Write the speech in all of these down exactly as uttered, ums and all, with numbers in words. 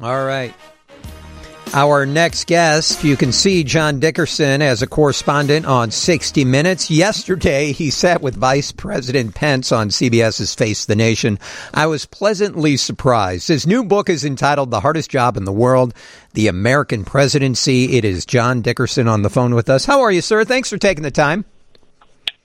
All right. Our next guest, you can see John Dickerson as a correspondent on sixty minutes. Yesterday, he sat with Vice President Pence on C B S's Face the Nation. I was pleasantly surprised. His new book is entitled The Hardest Job in the World, The American Presidency. It is John Dickerson on the phone with us. How are you, sir? Thanks for taking the time.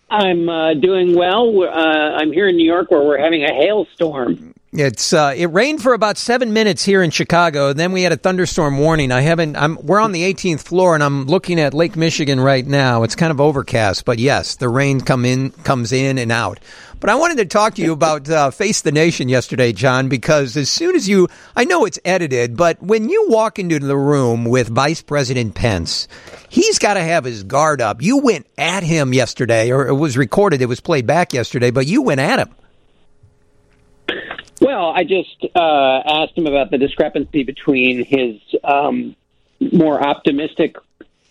I'm uh, doing well. Uh, I'm here in New York where we're having a hailstorm. It's uh, it rained for about seven minutes here in Chicago. Then we had a thunderstorm warning. I haven't. I'm we're on the eighteenth floor, and I'm looking at Lake Michigan right now. It's kind of overcast, but yes, the rain come in comes in and out. But I wanted to talk to you about uh, Face the Nation yesterday, John, because as soon as you, I know it's edited, but when you walk into the room with Vice President Pence, he's got to have his guard up. You went at him yesterday, or it was recorded, it was played back yesterday, but you went at him. Well, I just uh, asked him about the discrepancy between his um, more optimistic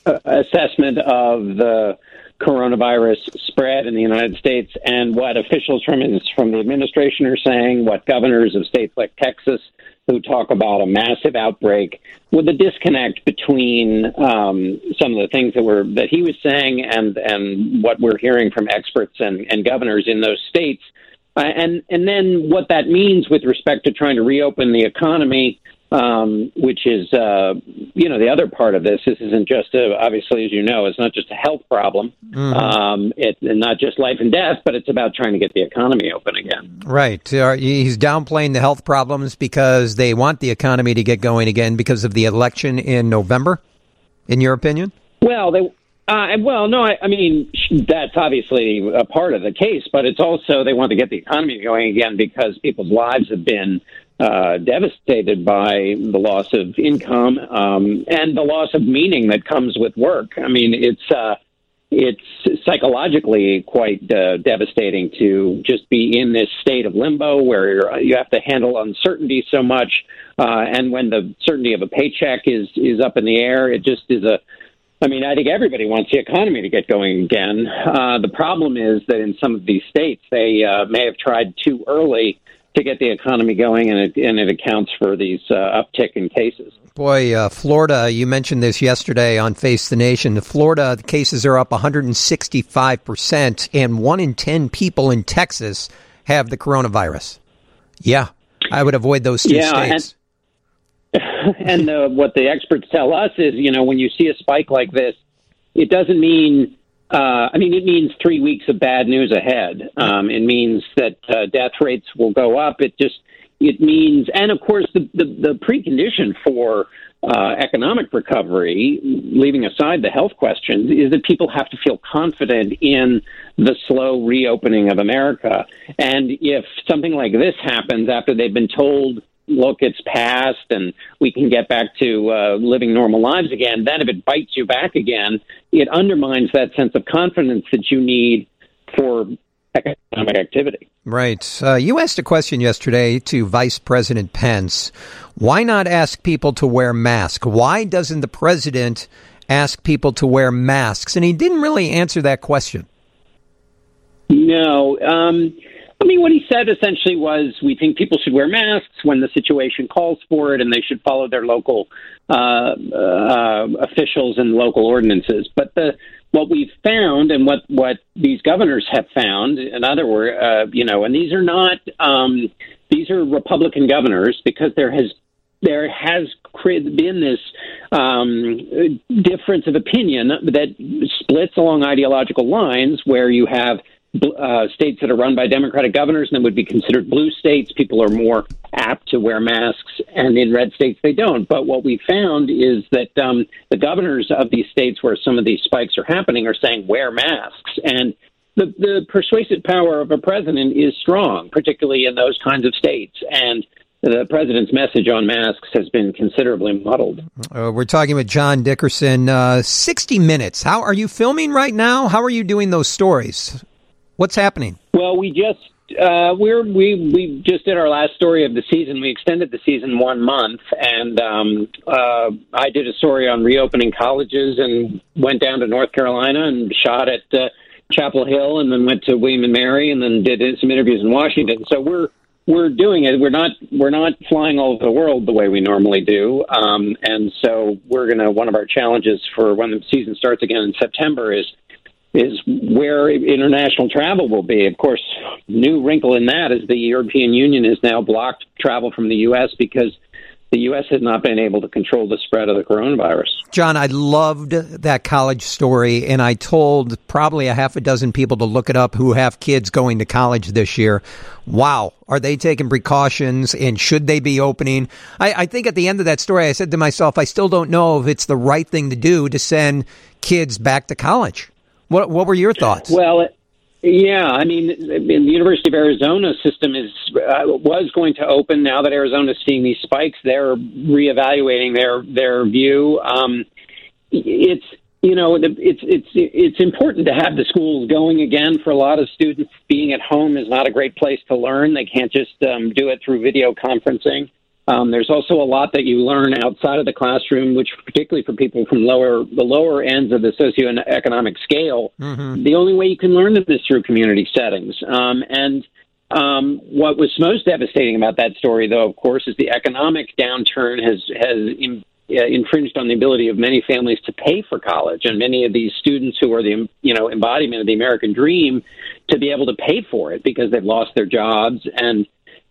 uh, assessment of the coronavirus spread in the United States and what officials from his, from the administration are saying, what governors of states like Texas who talk about a massive outbreak, with the disconnect between um, some of the things that were that he was saying and, and what we're hearing from experts and, and governors in those states. Uh, and and then what that means with respect to trying to reopen the economy, um, which is, uh, you know, the other part of this. This isn't just, a, obviously, as you know, it's not just a health problem. Mm. Um, it's not just life and death, but it's about trying to get the economy open again. Right. He's downplaying the health problems because they want the economy to get going again because of the election in November, in your opinion? Well, they... Uh, well, no, I, I mean, that's obviously a part of the case, but it's also they want to get the economy going again because people's lives have been uh, devastated by the loss of income um, and the loss of meaning that comes with work. I mean, it's uh, it's psychologically quite uh, devastating to just be in this state of limbo where you're, you have to handle uncertainty so much. Uh, and when the certainty of a paycheck is, is up in the air, it just is a... I mean, I think everybody wants the economy to get going again. Uh, the problem is that in some of these states, they uh, may have tried too early to get the economy going, and it, and it accounts for these uh, uptick in cases. Boy, uh, Florida, you mentioned this yesterday on Face the Nation. Florida, the cases are up one hundred sixty-five percent, and one in ten people in Texas have the coronavirus. Yeah, I would avoid those two yeah, states. And- and uh, what the experts tell us is, you know, when you see a spike like this, it doesn't mean, uh, I mean, it means three weeks of bad news ahead. Um, it means that uh, death rates will go up. It just, it means, and of course, the, the, the precondition for uh, economic recovery, leaving aside the health questions, is that people have to feel confident in the slow reopening of America. And if something like this happens after they've been told, look, it's past and we can get back to uh, living normal lives again, then if it bites you back again, it undermines that sense of confidence that you need for economic activity. Right. Uh, you asked a question yesterday to Vice President Pence. Why not ask people to wear masks? Why doesn't the president ask people to wear masks? And he didn't really answer that question. No. Um I mean, what he said essentially was, we think people should wear masks when the situation calls for it, and they should follow their local uh, uh, officials and local ordinances. But the, what we've found and what, what these governors have found, in other words, uh, you know, and these are not um, these are Republican governors, because there has there has been this um, difference of opinion that splits along ideological lines, where you have Uh, states that are run by Democratic governors and that would be considered blue states. People are more apt to wear masks, and in red states they don't. But what we found is that um, the governors of these states where some of these spikes are happening are saying wear masks. And the, the persuasive power of a president is strong, particularly in those kinds of states. And the president's message on masks has been considerably muddled. Uh, we're talking with John Dickerson. Uh, sixty minutes. How are you filming right now? How are you doing those stories? What's happening? Well, we just uh, we're, we we just did our last story of the season. We extended the season one month, and um, uh, I did a story on reopening colleges and went down to North Carolina and shot at uh, Chapel Hill, and then went to William and Mary, and then did some interviews in Washington. So we're we're doing it. We're not we're not flying all over the world the way we normally do. Um, and so we're going to one of our challenges for when the season starts again in September is is where international travel will be. Of course, new wrinkle in that is the European Union has now blocked travel from the U S because the U S has not been able to control the spread of the coronavirus. John, I loved that college story, and I told probably a half a dozen people to look it up who have kids going to college this year. Wow, are they taking precautions, and should they be opening? I, I think at the end of that story, I said to myself, I still don't know if it's the right thing to do to send kids back to college. What, what were your thoughts? Well, it- Yeah, I mean, the University of Arizona system is uh, was going to open. Now that Arizona is seeing these spikes, they're reevaluating their their view. Um, it's you know, it's it's it's important to have the schools going again for a lot of students. Being at home is not a great place to learn. They can't just um, do it through video conferencing. Um, there's also a lot that you learn outside of the classroom, which particularly for people from lower the lower ends of the socioeconomic scale, mm-hmm. the only way you can learn them is through community settings. Um, and um, what was most devastating about that story, though, of course, is the economic downturn has, has in, uh, infringed on the ability of many families to pay for college, and many of these students who are the you know embodiment of the American dream to be able to pay for it because they've lost their jobs. And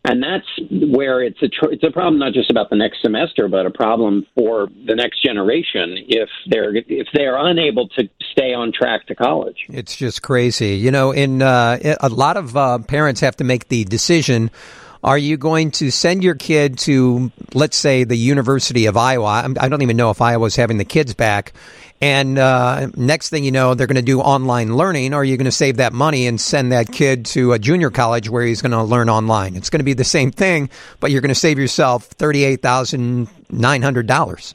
And that's where it's a tr- it's a problem not just about the next semester, but a problem for the next generation if they're if they're unable to stay on track to college. It's just crazy, you know. In uh, a lot of uh, parents have to make the decision: are you going to send your kid to, let's say, the University of Iowa? I don't even know if Iowa's having the kids back. And uh, next thing you know, they're going to do online learning. Or are you going to save that money and send that kid to a junior college where he's going to learn online? It's going to be the same thing, but you're going to save yourself thirty-eight thousand nine hundred dollars.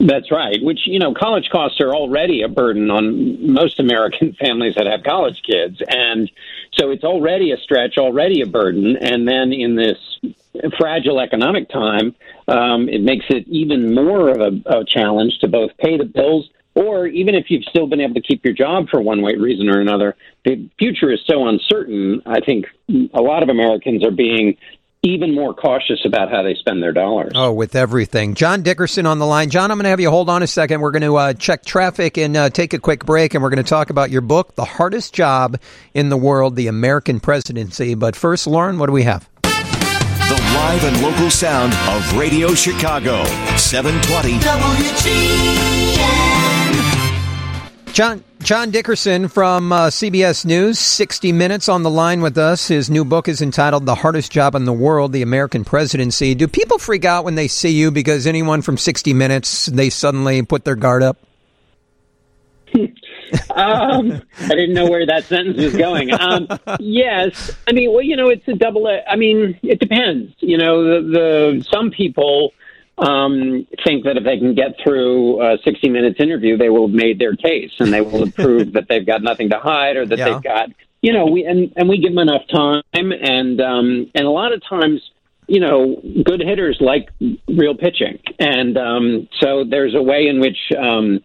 That's right, which, you know, college costs are already a burden on most American families that have college kids. And so it's already a stretch, already a burden. And then in this fragile economic time, um, it makes it even more of a, a challenge to both pay the bills, or even if you've still been able to keep your job for one reason or another, the future is so uncertain. I think a lot of Americans are being even more cautious about how they spend their dollars. Oh, with everything. John Dickerson on the line. John, I'm going to have you hold on a second. We're going to uh, check traffic and uh, take a quick break, and we're going to talk about your book, The Hardest Job in the World, The American Presidency. But first, Lauren, what do we have? The live and local sound of Radio Chicago, seven twenty W G N. John, John Dickerson from uh, C B S News, sixty minutes on the line with us. His new book is entitled The Hardest Job in the World, The American Presidency. Do people freak out when they see you because anyone from sixty minutes, they suddenly put their guard up? um, I didn't know where that sentence was going. Um, yes. I mean, well, you know, it's a double, I mean, it depends. You know, the, the some people Um, think that if they can get through a sixty minutes interview, they will have made their case, and they will have proved that they've got nothing to hide, or that yeah. they've got, you know, we and, and we give them enough time. And um, and a lot of times, you know, good hitters like real pitching. And um, so there's a way in which um,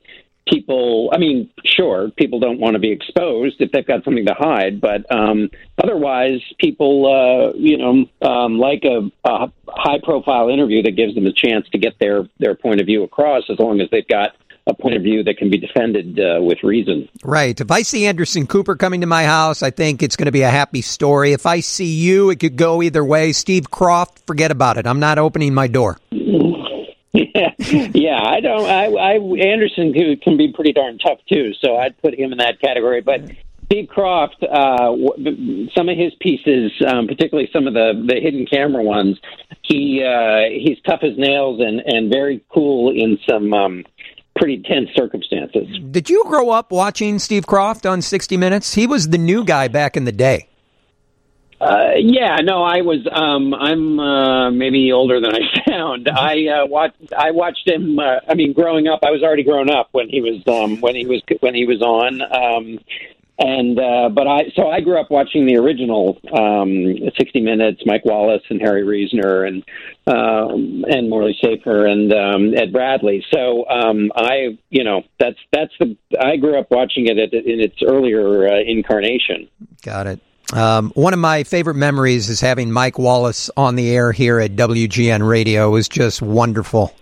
people, I mean, sure, people don't want to be exposed if they've got something to hide, but um, otherwise people, uh, you know, um, like a, a high-profile interview that gives them a chance to get their, their point of view across, as long as they've got a point of view that can be defended uh, with reason. Right. If I see Anderson Cooper coming to my house, I think it's going to be a happy story. If I see you, it could go either way. Steve Croft, forget about it. I'm not opening my door. Yeah, yeah. I don't. I, I Anderson who can be pretty darn tough too, so I'd put him in that category. But Steve Croft, uh, some of his pieces, um, particularly some of the, the hidden camera ones, he uh, he's tough as nails and, and very cool in some um, pretty tense circumstances. Did you grow up watching Steve Croft on sixty minutes? He was the new guy back in the day. Uh, yeah, no, I was. Um, I'm uh, maybe older than I sound. I uh, watched. I watched him. Uh, I mean, growing up, I was already grown up when he was um, when he was when he was on. Um, and uh, but I so I grew up watching the original um, sixty minutes, Mike Wallace and Harry Reasoner and um, and Morley Safer and um, Ed Bradley. So um, I, you know, that's that's the I grew up watching it at, in its earlier uh, incarnation. Got it. Um, one of my favorite memories is having Mike Wallace on the air here at W G N Radio. It was just wonderful.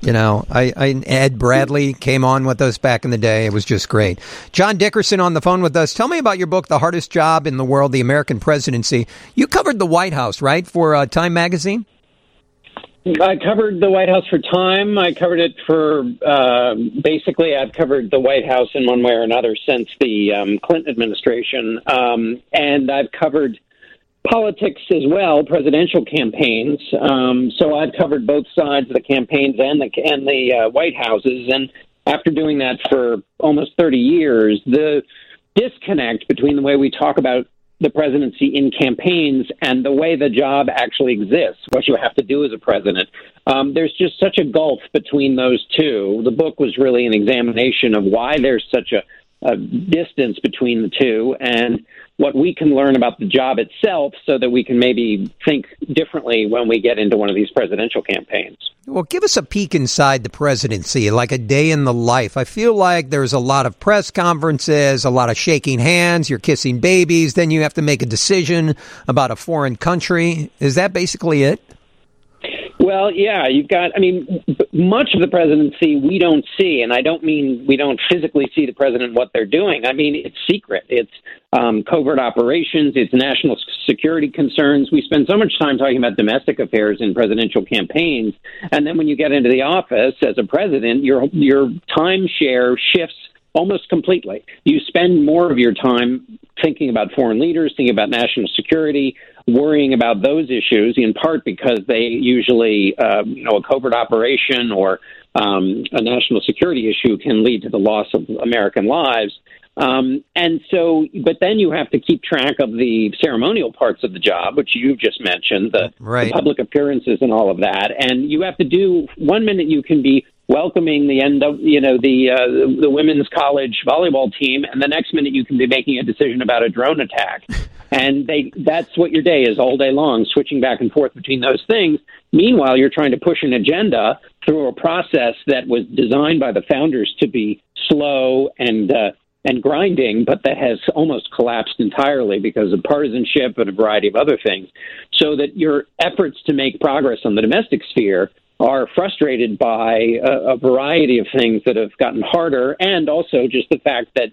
You know, I, I Ed Bradley came on with us back in the day. It was just great. John Dickerson on the phone with us. Tell me about your book, The Hardest Job in the World, The American Presidency. You covered the White House, right, for uh, Time Magazine? I covered the White House for Time. I covered it for, uh, basically, I've covered the White House in one way or another since the um, Clinton administration. Um, and I've covered politics as well, presidential campaigns. Um, so I've covered both sides of the campaigns and the, and the uh, White Houses. And after doing that for almost thirty years, the disconnect between the way we talk about the presidency in campaigns and the way the job actually exists, what you have to do as a president. Um, there's just such a gulf between those two. The book was really an examination of why there's such a, a distance between the two and what we can learn about the job itself so that we can maybe think differently when we get into one of these presidential campaigns. Well, give us a peek inside the presidency, like a day in the life. I feel like there's a lot of press conferences, a lot of shaking hands, you're kissing babies, then you have to make a decision about a foreign country. Is that basically it? Well, yeah, you've got, I mean, much of the presidency we don't see, and I don't mean we don't physically see the president, what they're doing. I mean, it's secret. It's um, covert operations. It's national security concerns. We spend so much time talking about domestic affairs in presidential campaigns, and then when you get into the office as a president, your your timeshare shifts almost completely. You spend more of your time thinking about foreign leaders, thinking about national security, worrying about those issues, in part because they usually, uh, you know, a covert operation or um, a national security issue can lead to the loss of American lives. Um, and so, but then you have to keep track of the ceremonial parts of the job, which you just mentioned, the, right. the public appearances and all of that. And you have to do, one minute you can be welcoming the end of, you know, the uh, the women's college volleyball team, and the next minute you can be making a decision about a drone attack. And they that's what your day is all day long, switching back and forth between those things. Meanwhile, you're trying to push an agenda through a process that was designed by the founders to be slow and uh, and grinding, but that has almost collapsed entirely because of partisanship and a variety of other things. So that your efforts to make progress on the domestic sphere are frustrated by a, a variety of things that have gotten harder, and also just the fact that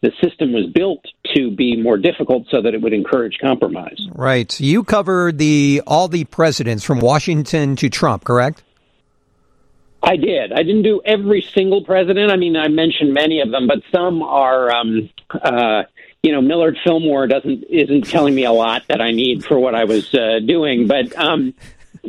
the system was built to be more difficult so that it would encourage compromise. Right. You covered the all the presidents from Washington to Trump, correct? I did. I didn't do every single president. I mean, I mentioned many of them, but some are, um, uh, you know, Millard Fillmore doesn't isn't telling me a lot that I need for what I was uh, doing, but um,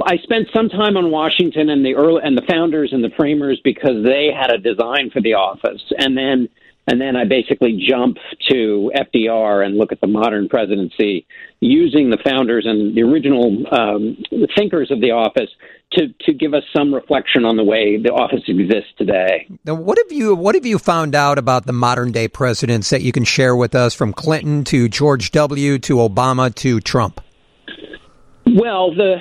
I spent some time on Washington and the early, and the founders and the framers because they had a design for the office, and then. And then I basically jump to F D R and look at the modern presidency using the founders and the original um, thinkers of the office to, to give us some reflection on the way the office exists today. Now, what have you what have you found out about the modern day presidents that you can share with us from Clinton to George W. to Obama to Trump? Well, the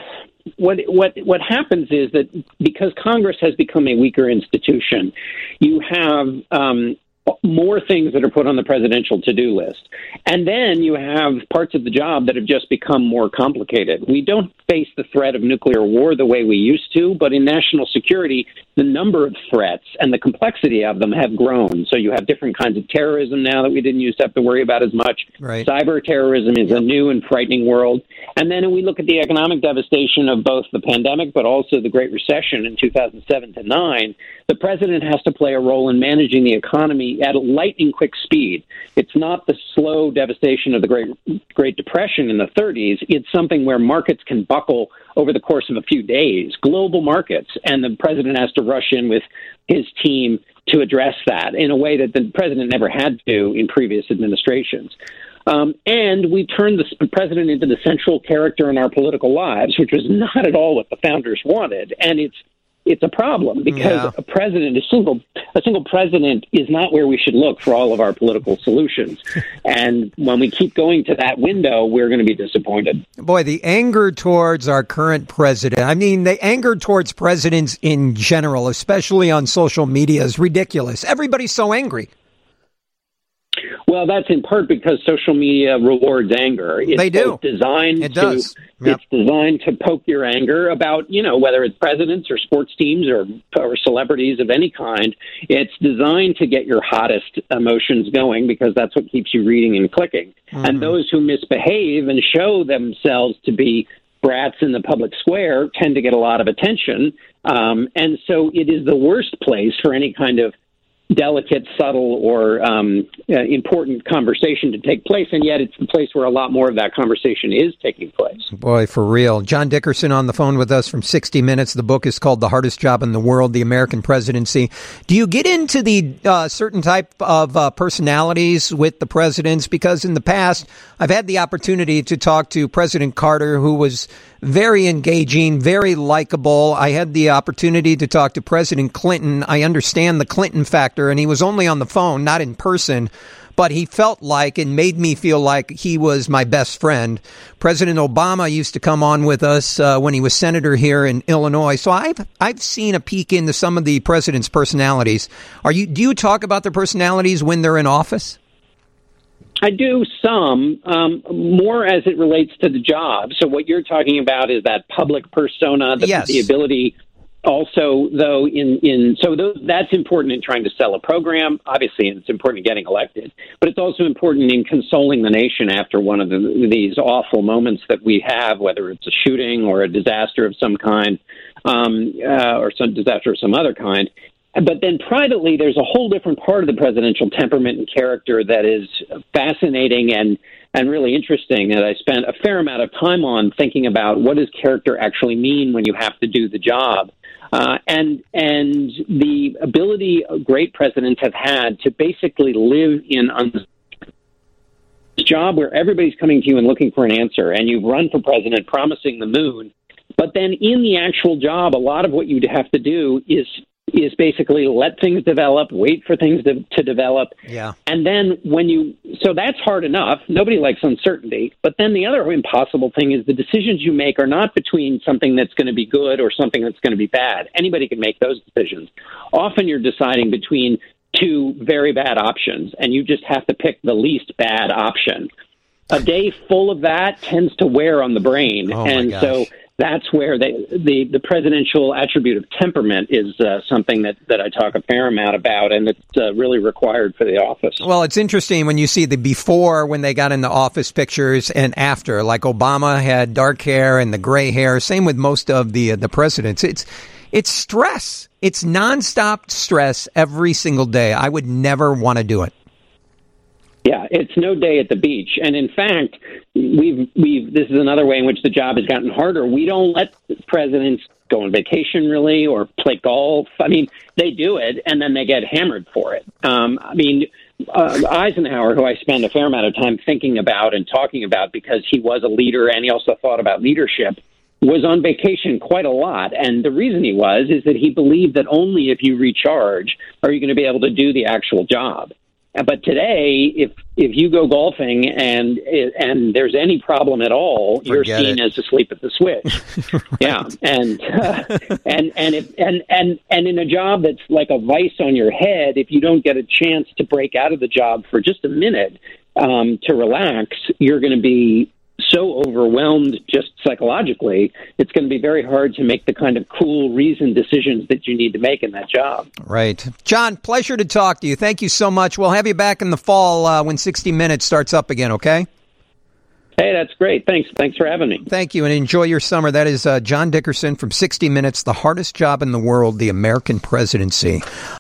What what what happens is that because Congress has become a weaker institution, you have um, more things that are put on the presidential to-do list. And then you have parts of the job that have just become more complicated. We don't face the threat of nuclear war the way we used to, but in national security, the number of threats and the complexity of them have grown. So you have different kinds of terrorism now that we didn't used to have to worry about as much. Right. Cyber terrorism is a new and frightening world. And then we look at the economic devastation of both the pandemic, but also the Great Recession in two thousand seven to nine. The president has to play a role in managing the economy at a lightning quick speed. It's not the slow devastation of the Great Great Depression in the thirties. It's something where markets can buckle over the course of a few days, global markets, and the president has to rush in with his team to address that in a way that the president never had to in previous administrations. Um, and we turned the president into the central character in our political lives, which was not at all what the founders wanted. And it's It's a problem because yeah. a president, a single, a single president is not where we should look for all of our political solutions. And when we keep going to that window, we're going to be disappointed. Boy, the anger towards our current president, I mean, the anger towards presidents in general, especially on social media, is ridiculous. Everybody's so angry. Well, Well, that's in part because social media rewards anger. It's they do. Designed it to, does. Yep. It's designed to poke your anger about, you know, whether it's presidents or sports teams or, or celebrities of any kind. It's designed to get your hottest emotions going because that's what keeps you reading and clicking. Mm-hmm. And those who misbehave and show themselves to be brats in the public square tend to get a lot of attention. Um, and so it is the worst place for any kind of delicate, subtle, or um, uh, important conversation to take place, and yet it's the place where a lot more of that conversation is taking place. Boy, for real. John Dickerson on the phone with us from sixty minutes. The book is called The Hardest Job in the World, The American Presidency. Do you get into the uh, certain type of uh, personalities with the presidents? Because in the past, I've had the opportunity to talk to President Carter, who was very engaging, very likable. I had the opportunity to talk to President Clinton. I understand the Clinton factor. And he was only on the phone, not in person, but he felt like and made me feel like he was my best friend. President Obama used to come on with us uh, when he was senator here in Illinois. So I've I've seen a peek into some of the president's personalities. Are you do you talk about their personalities when they're in office? I do some, um, more as it relates to the job. So what you're talking about is that public persona, the, yes. the ability. Also, though, in, in so those, that's important in trying to sell a program. Obviously, it's important in getting elected, but it's also important in consoling the nation after one of the, these awful moments that we have, whether it's a shooting or a disaster of some kind, um, uh, or some disaster of some other kind. But then privately, there's a whole different part of the presidential temperament and character that is fascinating and and really interesting, and I spent a fair amount of time on thinking about what does character actually mean when you have to do the job. Uh, and and the ability great presidents have had to basically live in a job where everybody's coming to you and looking for an answer, and you've run for president promising the moon. But then in the actual job, a lot of what you have to do is is basically let things develop, wait for things to, to develop. Yeah. And then when you, so that's hard enough. Nobody likes uncertainty. But then the other impossible thing is the decisions you make are not between something that's going to be good or something that's going to be bad. Anybody can make those decisions. Often you're deciding between two very bad options, and you just have to pick the least bad option. A day full of that tends to wear on the brain. Oh and my gosh. so That's where they, the, the presidential attribute of temperament is uh, something that, that I talk a fair amount about, and it's uh, really required for the office. Well, it's interesting when you see the before when they got in the office pictures and after. Like Obama had dark hair and the gray hair. Same with most of the uh, the presidents. It's it's stress. It's nonstop stress every single day. I would never want to do it. Yeah, it's no day at the beach. And in fact, we've we've this is another way in which the job has gotten harder. We don't let presidents go on vacation, really, or play golf. I mean, they do it, and then they get hammered for it. Um, I mean, uh, Eisenhower, who I spend a fair amount of time thinking about and talking about because he was a leader and he also thought about leadership, was on vacation quite a lot. And the reason he was is that he believed that only if you recharge are you going to be able to do the actual job. But today, if if you go golfing and and there's any problem at all, Forget you're seen it. as asleep at the switch. right. Yeah, and uh, and and if and and and in a job that's like a vice on your head, if you don't get a chance to break out of the job for just a minute um, to relax, you're going to be so overwhelmed just psychologically, it's going to be very hard to make the kind of cool, reasoned decisions that you need to make in that job. Right. John, pleasure to talk to you. Thank you so much. We'll have you back in the fall uh, when sixty minutes starts up again, okay? Hey, that's great. Thanks. Thanks for having me. Thank you, and enjoy your summer. That is uh, John Dickerson from sixty minutes, The Hardest Job in the World, The American Presidency.